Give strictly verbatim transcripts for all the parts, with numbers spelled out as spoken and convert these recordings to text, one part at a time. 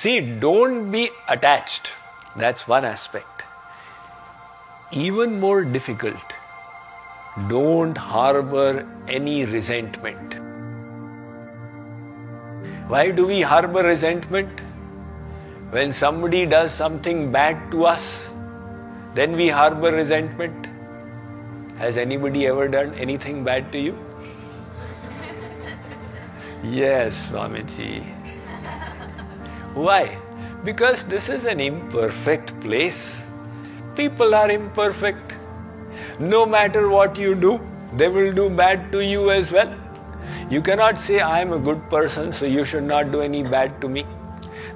See, don't be attached. That's one aspect. Even more difficult, don't harbor any resentment. Why do we harbor resentment? When somebody does something bad to us, then we harbor resentment. Has anybody ever done anything bad to you? Yes, Swamiji. Why? Because this is an imperfect place. People are imperfect. No matter what you do, they will do bad to you as well. You cannot say, I am a good person, so you should not do any bad to me.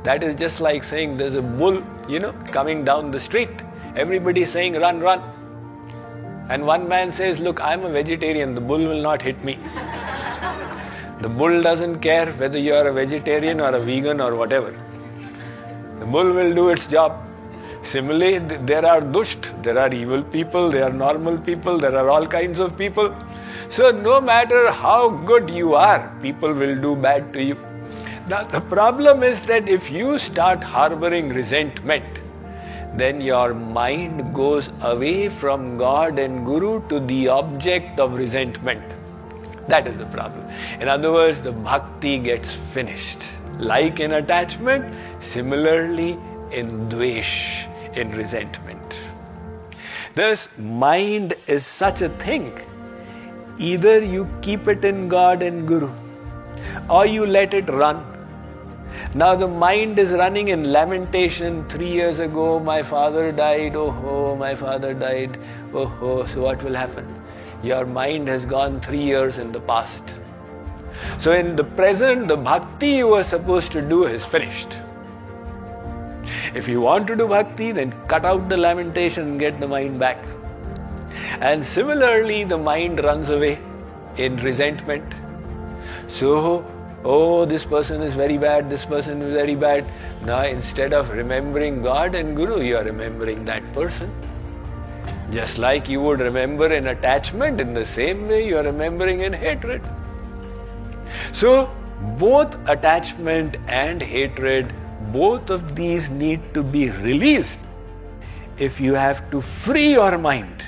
That is just like saying there's a bull, you know, coming down the street. Everybody is saying, run, run. And one man says, look, I'm a vegetarian, the bull will not hit me. The bull doesn't care whether you are a vegetarian or a vegan or whatever. The bull will do its job. Similarly, there are dusht, there are evil people, there are normal people, there are all kinds of people. So no matter how good you are, people will do bad to you. Now the problem is that if you start harboring resentment, then your mind goes away from God and Guru to the object of resentment. That is the problem. In other words, the bhakti gets finished. Like in attachment, similarly in dvesh, in resentment. Thus, mind is such a thing. Either you keep it in God and Guru, or you let it run. Now the mind is running in lamentation. Three years ago, my father died. Oh, ho, my father died. Oh, ho, so what will happen? Your mind has gone three years in the past. So in the present, the bhakti you were supposed to do is finished. If you want to do bhakti, then cut out the lamentation and get the mind back. And similarly, the mind runs away in resentment. So, oh, this person is very bad, this person is very bad. Now, instead of remembering God and Guru, you are remembering that person. Just like you would remember in attachment, in the same way you are remembering in hatred. So, both attachment and hatred, both of these need to be released if you have to free your mind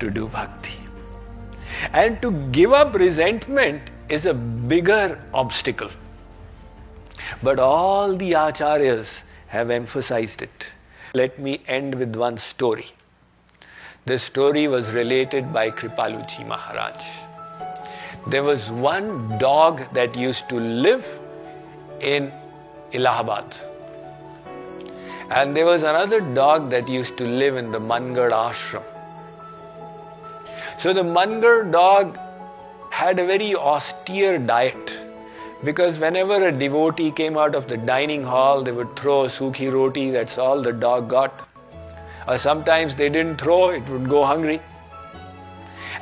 to do bhakti. And to give up resentment is a bigger obstacle. But all the acharyas have emphasized it. Let me end with one story. This story was related by Kripaluji Maharaj. There was one dog that used to live in Allahabad. And there was another dog that used to live in the Mangarh ashram. So the Mangarh dog had a very austere diet, because whenever a devotee came out of the dining hall, they would throw a sukhi roti. That's all the dog got. Or sometimes they didn't throw, it would go hungry.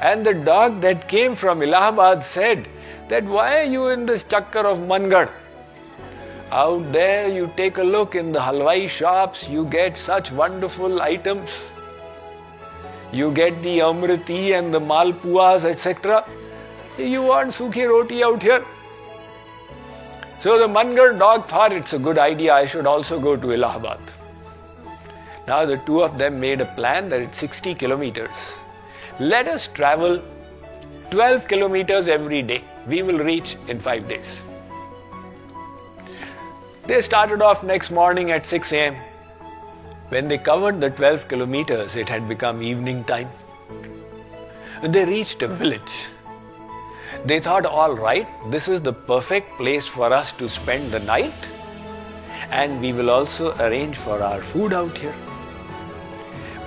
And the dog that came from Allahabad said that, why are you in this chakkar of Mangarh? Out there you take a look in the halwai shops, you get such wonderful items. You get the amriti and the malpuas, et cetera. You want sukhi roti out here? So the Mangarh dog thought, it's a good idea, I should also go to Allahabad. Now the two of them made a plan that it's sixty kilometers. Let us travel twelve kilometers every day. We will reach in five days. They started off next morning at six a.m. When they covered the twelve kilometers, it had become evening time. They reached a village. They thought, all right, this is the perfect place for us to spend the night, and we will also arrange for our food out here.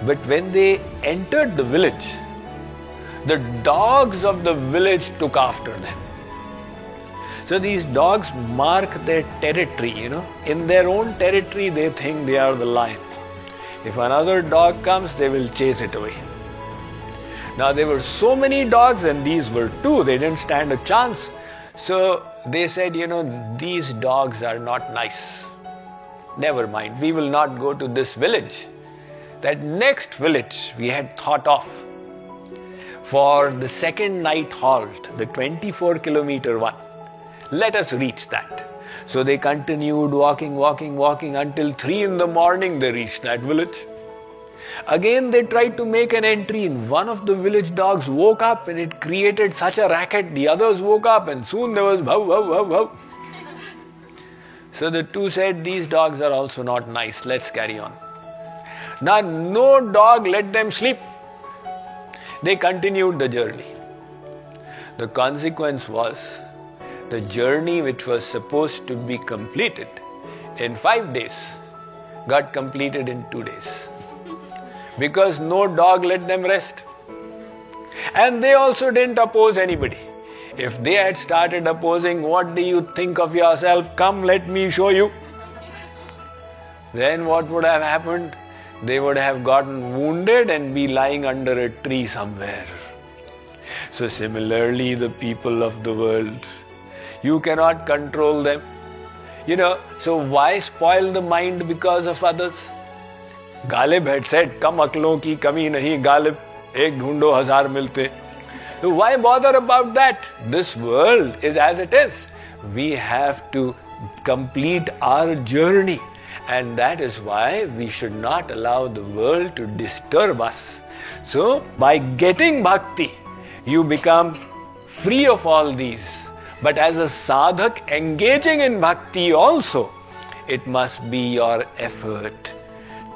But when they entered the village, the dogs of the village took after them. So these dogs mark their territory, you know. In their own territory, they think they are the lion. If another dog comes, they will chase it away. Now there were so many dogs, and these were two. They didn't stand a chance. So they said, you know, these dogs are not nice. Never mind, we will not go to this village. That next village we had thought of for the second night halt, the twenty-four kilometer one. Let us reach that. So they continued walking, walking, walking until three in the morning they reached that village. Again they tried to make an entry and one of the village dogs woke up and it created such a racket. The others woke up and soon there was bhav, bhav, bhav, bhav. So the two said, these dogs are also not nice, let's carry on. Now no dog let them sleep. They continued the journey. The consequence was, the journey which was supposed to be completed in five days got completed in two days. Because no dog let them rest. And they also didn't oppose anybody. If they had started opposing, what do you think of yourself? Come, let me show you. Then what would have happened? They would have gotten wounded and be lying under a tree somewhere. So similarly, the people of the world, you cannot control them. You know, so why spoil the mind because of others? Ghalib had said, "Kam aklon ki kami nahi Ghalib, ek dhundo hazar milte." So why bother about that? This world is as it is. We have to complete our journey. And that is why we should not allow the world to disturb us. So by getting bhakti, you become free of all these. But as a sadhak engaging in bhakti also, it must be your effort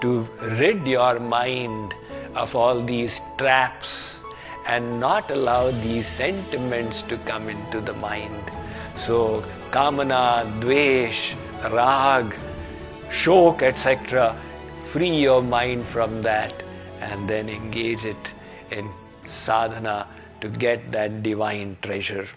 to rid your mind of all these traps and not allow these sentiments to come into the mind. So, Kamana, dvesh, Raag, Shok, et cetera. Free your mind from that and then engage it in sadhana to get that divine treasure.